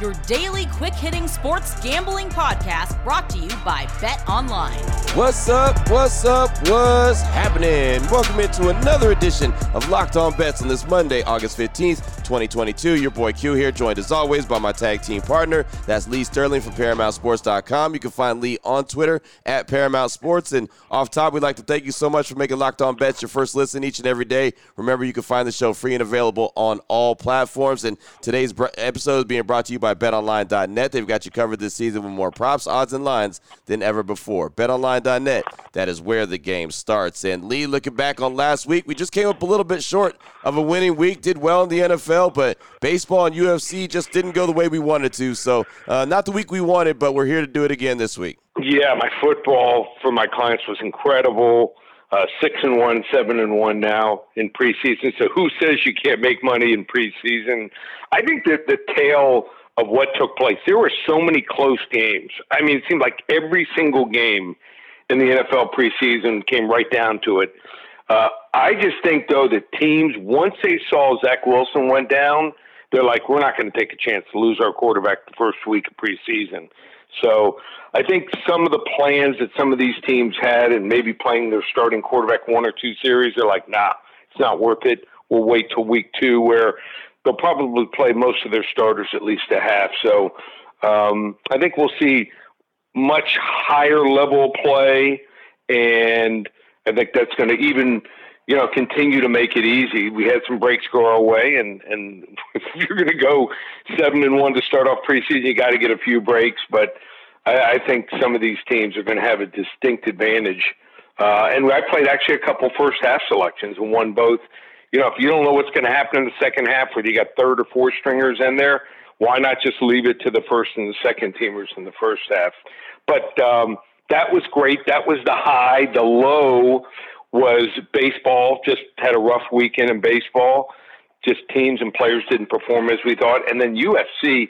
your daily quick-hitting sports gambling podcast brought to you by BetOnline. What's up, what's happening? Welcome into another edition of Locked On Bets on this Monday, August 15th. 2022. Your boy Q here, joined as always by my tag team partner. That's Lee Sterling from ParamountSports.com. You can find Lee on Twitter at Paramount Sports. And off top, we'd like to thank you so much for making Locked On Bets your first listen each and every day. Remember, you can find the show free and available on all platforms. And today's episode is being brought to you by BetOnline.net. They've got you covered this season with more props, odds, and lines than ever before. BetOnline.net, that is where the game starts. And Lee, looking back on last week, we just came up a little bit short of a winning week, did well in the NFL. But baseball and UFC just didn't go the way we wanted to. So not the week we wanted, but we're here to do it again this week. Yeah, my football for my clients was incredible. 6-1, 7-1 now in preseason. So who says you can't make money in preseason? I think that the tale of what took place, there were so many close games. I mean, it seemed like every single game in the NFL preseason came right down to it. I just think, though, that teams, once they saw Zach Wilson went down, they're like, we're not going to take a chance to lose our quarterback the first week of preseason. So I think some of the plans that some of these teams had and maybe playing their starting quarterback one or two series, they're like, nah, it's not worth it. We'll wait till week two, where they'll probably play most of their starters at least a half. So I think we'll see much higher level play, and I think that's going to even, continue to make it easy. We had some breaks go our way, and if you're going to go 7-1 to start off preseason, you got to get a few breaks. But I think some of these teams are going to have a distinct advantage. And I played actually a couple first half selections and won both. If you don't know what's going to happen in the second half, whether you got third or four stringers in there, why not just leave it to the first and the second teamers in the first half? But that was great. That was the high. The low was baseball. Just had a rough weekend in baseball. Just teams and players didn't perform as we thought. And then UFC,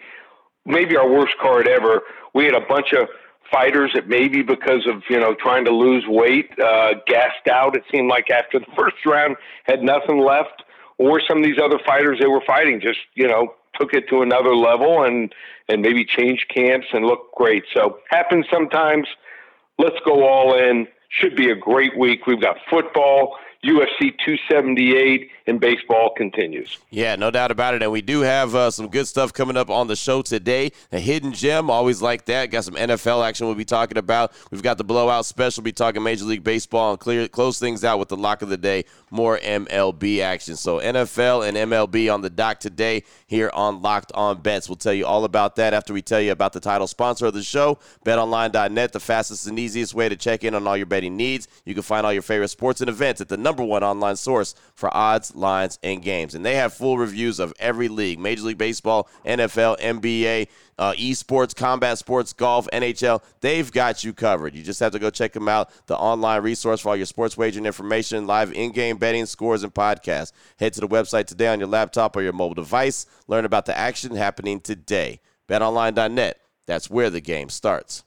maybe our worst card ever. We had a bunch of fighters that maybe because of, trying to lose weight, gassed out. It seemed like after the first round had nothing left. Or some of these other fighters they were fighting just, took it to another level and maybe changed camps and looked great. So happens sometimes. Let's go all in. Should be a great week. We've got football, UFC 278, and baseball continues. Yeah, no doubt about it. And we do have some good stuff coming up on the show today. A hidden gem, always like that. Got some NFL action we'll be talking about. We've got the blowout special. We'll be talking Major League Baseball and close things out with the lock of the day. More MLB action. So NFL and MLB on the dock today here on Locked On Bets. We'll tell you all about that after we tell you about the title sponsor of the show, BetOnline.net, the fastest and easiest way to check in on all your betting needs. You can find all your favorite sports and events at the #1 online source for odds, lines, and games. And they have full reviews of every league, Major League Baseball, NFL, NBA, esports, combat sports, golf, NHL. They've got you covered. You just have to go check them out, the online resource for all your sports wagering information, live in-game betting, scores, and podcasts. Head to the website today on your laptop or your mobile device. Learn about the action happening today. BetOnline.net, that's where the game starts.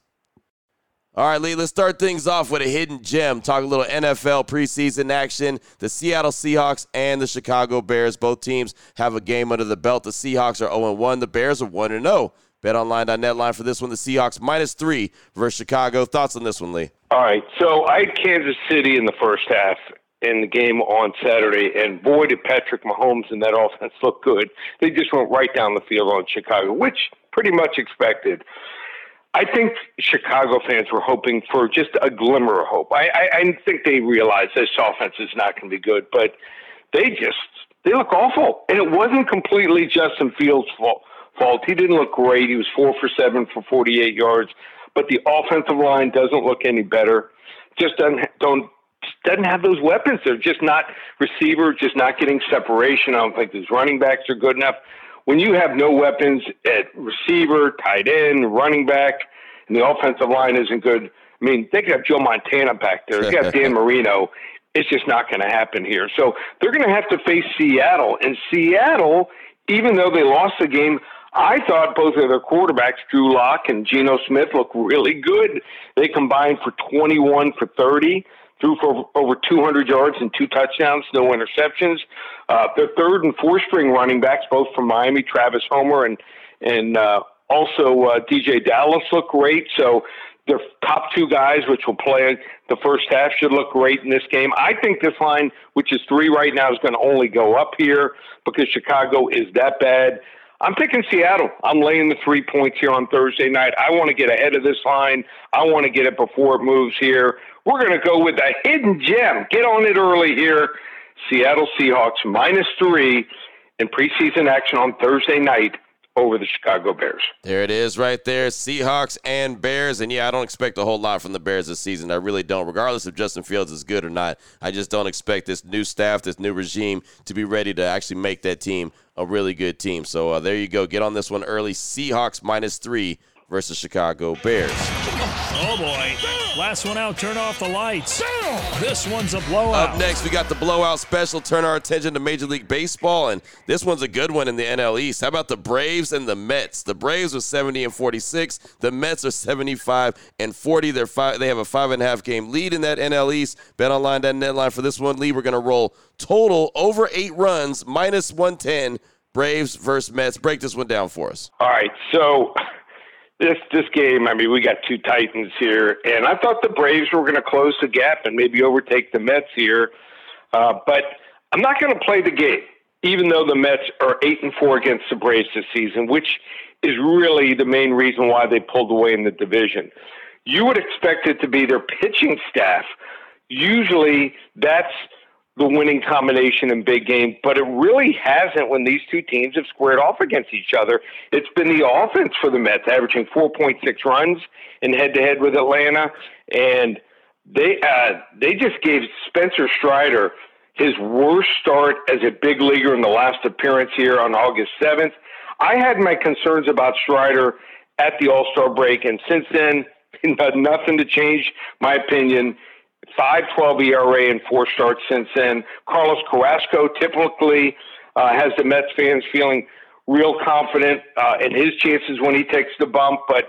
All right, Lee, let's start things off with a hidden gem. Talk a little NFL preseason action. The Seattle Seahawks and the Chicago Bears. Both teams have a game under the belt. The Seahawks are 0-1. The Bears are 1-0. BetOnline.net line for this one. The Seahawks -3 versus Chicago. Thoughts on this one, Lee? All right, so I had Kansas City in the first half in the game on Saturday, and boy, did Patrick Mahomes and that offense look good. They just went right down the field on Chicago, which pretty much expected. I think Chicago fans were hoping for just a glimmer of hope. I think they realized this offense is not going to be good, but they look awful. And it wasn't completely Justin Fields' fault. He didn't look great. He was 4-for-7 for 48 yards, but the offensive line doesn't look any better. Just doesn't have those weapons. They're just not receiver, just not getting separation. I don't think those running backs are good enough. When you have no weapons at receiver, tight end, running back, and the offensive line isn't good, I mean, they could have Joe Montana back there. They could have Dan Marino. It's just not going to happen here. So they're going to have to face Seattle. And Seattle, even though they lost the game, I thought both of their quarterbacks, Drew Locke and Geno Smith, looked really good. They combined for 21 for 30, threw for over 200 yards and 2 touchdowns, no interceptions. Their third and fourth string running backs, both from Miami, Travis Homer and also DJ Dallas, look great. So their top two guys, which will play the first half, should look great in this game. I think this line, which is 3 right now, is going to only go up here because Chicago is that bad. I'm picking Seattle. I'm laying the 3 points here on Thursday night. I want to get ahead of this line. I want to get it before it moves here. We're going to go with a hidden gem. Get on it early here. Seattle Seahawks -3 in preseason action on Thursday night over the Chicago Bears. There it is right there, Seahawks and Bears. And, yeah, I don't expect a whole lot from the Bears this season. I really don't, regardless if Justin Fields is good or not. I just don't expect this new staff, this new regime, to be ready to actually make that team a really good team. So there you go. Get on this one early. Seahawks -3 versus Chicago Bears. Oh, boy. Last one out. Turn off the lights. This one's a blowout. Up next, we got the blowout special. Turn our attention to Major League Baseball, and this one's a good one in the NL East. How about the Braves and the Mets? The Braves are 70-46. The Mets are 75-40. They have a 5.5 game lead in that NL East. BetOnline.net line for this one. Lee, we're going to roll total over 8 runs, -110. Braves versus Mets. Break this one down for us. All right, so This game, I mean, we got two Titans here, and I thought the Braves were going to close the gap and maybe overtake the Mets here. But I'm not going to play the game, even though the Mets are 8-4 against the Braves this season, which is really the main reason why they pulled away in the division. You would expect it to be their pitching staff. Usually that's the winning combination in big games, but it really hasn't when these two teams have squared off against each other. It's been the offense for the Mets, averaging 4.6 runs in head-to-head with Atlanta, and they just gave Spencer Strider his worst start as a big leaguer in the last appearance here on August 7th. I had my concerns about Strider at the All-Star break, and since then, nothing to change my opinion. 5.12 ERA and 4 starts since then. Carlos Carrasco typically has the Mets fans feeling real confident in his chances when he takes the bump, but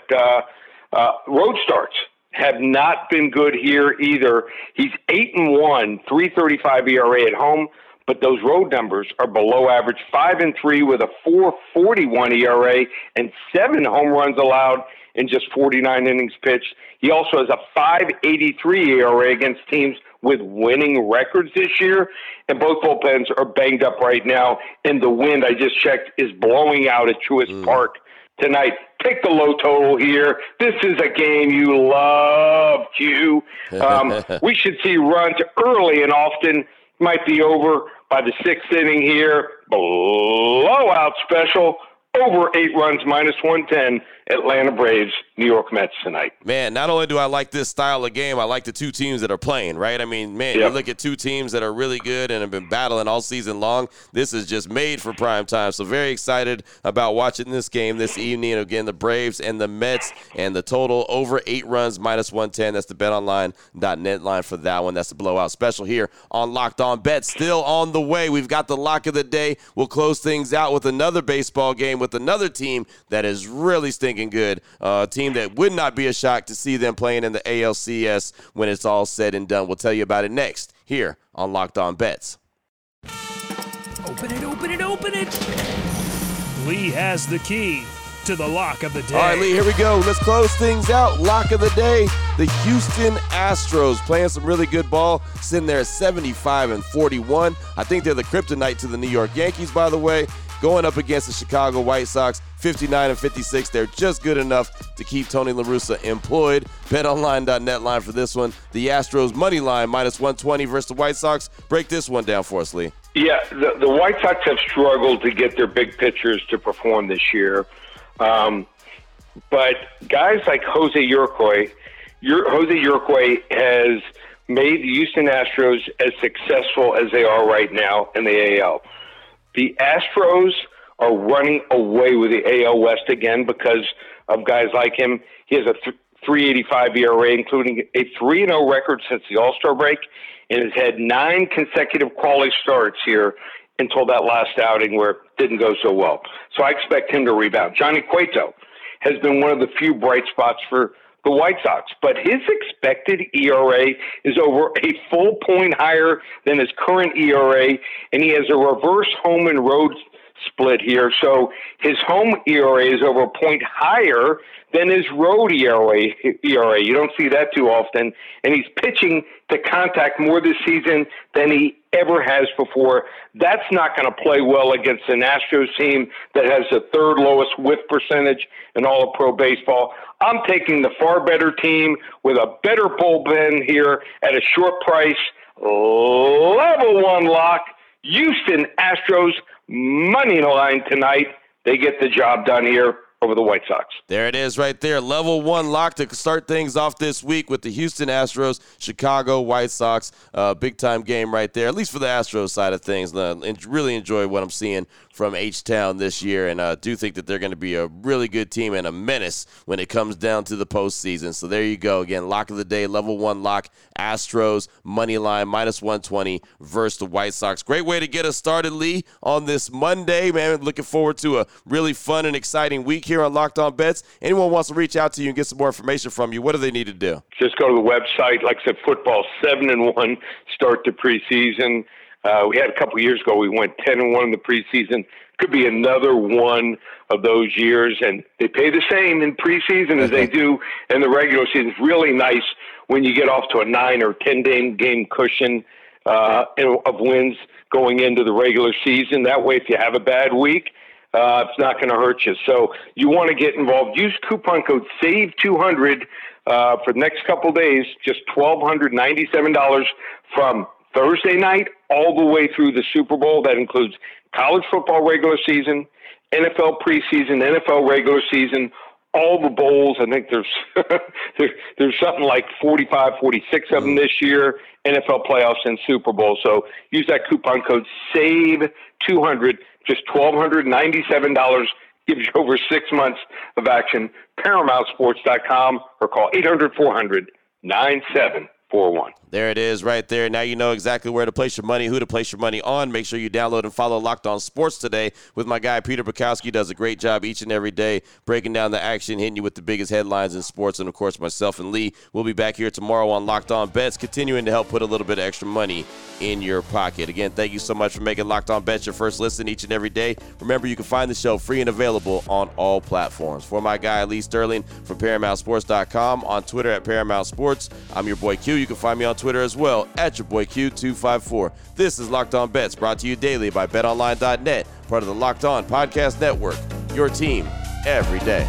road starts have not been good here either. He's 8-1, 3.35 ERA at home, but those road numbers are below average. 5-3 with a 4.41 ERA and 7 home runs allowed in just 49 innings pitched. He also has a 5.83 ERA against teams with winning records this year, and both bullpens are banged up right now, and the wind, I just checked, is blowing out at Truist Park tonight. Pick the low total here. This is a game you love, Q. We should see runs early and often. Might be over by the 6th inning here. Blowout special. Over 8 runs, -110, Atlanta Braves, New York Mets tonight. Man, not only do I like this style of game, I like the two teams that are playing, right? I mean, man, yep. You look at two teams that are really good and have been battling all season long. This is just made for prime time. So very excited about watching this game this evening. And again, the Braves and the Mets, and the total over 8 runs, -110. That's the BetOnline.net line for that one. That's the blowout special here on Locked On Bet. Still on the way, we've got the lock of the day. We'll close things out with another baseball game, with another team that is really stinking good, a team that would not be a shock to see them playing in the ALCS when it's all said and done. We'll tell you about it next here on Locked On Bets. Open it, open it, open it. Lee has the key to the lock of the day. All right, Lee, here we go. Let's close things out. Lock of the day, the Houston Astros playing some really good ball, sitting there at 75-41. I think they're the kryptonite to the New York Yankees, by the way. Going up against the Chicago White Sox, 59-56. They're just good enough to keep Tony La Russa employed. BetOnline.net line for this one. The Astros money line, -120 versus the White Sox. Break this one down for us, Lee. Yeah, the White Sox have struggled to get their big pitchers to perform this year. But guys like Jose Urquidy has made the Houston Astros as successful as they are right now in the AL. The Astros are running away with the AL West again because of guys like him. He has a 3.85 ERA, including a 3-0 record since the All-Star break, and has had 9 consecutive quality starts here until that last outing where it didn't go so well. So I expect him to rebound. Johnny Cueto has been one of the few bright spots for the White Sox, but his expected ERA is over a full point higher than his current ERA, and he has a reverse home and road split here. So his home ERA is over a point higher than his road ERA. You don't see that too often. And he's pitching to contact more this season than he ever has before. That's not going to play well against an Astros team that has the third lowest whiff percentage in all of pro baseball. I'm taking the far better team with a better bullpen here at a short price. Level one lock, Houston Astros money line tonight. They get the job done here over the White Sox. There it is right there. Level one lock to start things off this week with the Houston Astros, Chicago White Sox. Big-time game right there, at least for the Astros side of things. Really enjoy what I'm seeing from H-Town this year, and I do think that they're going to be a really good team and a menace when it comes down to the postseason. So there you go. Again, lock of the day, level one lock, Astros, money line, -120 versus the White Sox. Great way to get us started, Lee, on this Monday. Man, looking forward to a really fun and exciting week here on Locked On Bets. Anyone wants to reach out to you and get some more information from you, what do they need to do? Just go to the website. Like I said, football 7-1 start the preseason. We had a couple years ago, we went 10-1 in the preseason. Could be another one of those years. And they pay the same in preseason as they do in the regular season. It's really nice when you get off to a 9 or 10 game cushion of wins going into the regular season. That way, if you have a bad week, it's not going to hurt you. So you want to get involved. Use coupon code SAVE200 for the next couple of days, just $1,297 from Thursday night all the way through the Super Bowl. That includes college football regular season, NFL preseason, NFL regular season, all the bowls. I think there's something like 45, 46 of them this year, NFL playoffs and Super Bowl. So use that coupon code SAVE200, just $1,297. Gives you over 6 months of action. ParamountSports.com or call 800-400-9741. There it is right there. Now you know exactly where to place your money, who to place your money on. Make sure you download and follow Locked On Sports Today with my guy Peter Bukowski. Does a great job each and every day breaking down the action, hitting you with the biggest headlines in sports. And, of course, myself and Lee will be back here tomorrow on Locked On Bets, continuing to help put a little bit of extra money in your pocket. Again, thank you so much for making Locked On Bets your first listen each and every day. Remember, you can find the show free and available on all platforms. For my guy Lee Sterling from ParamountSports.com, on Twitter at Paramount Sports, I'm your boy Q. You can find me on Twitter as well at your boy Q254. This is Locked On Bets, brought to you daily by BetOnline.net, part of the Locked On Podcast Network, your team every day.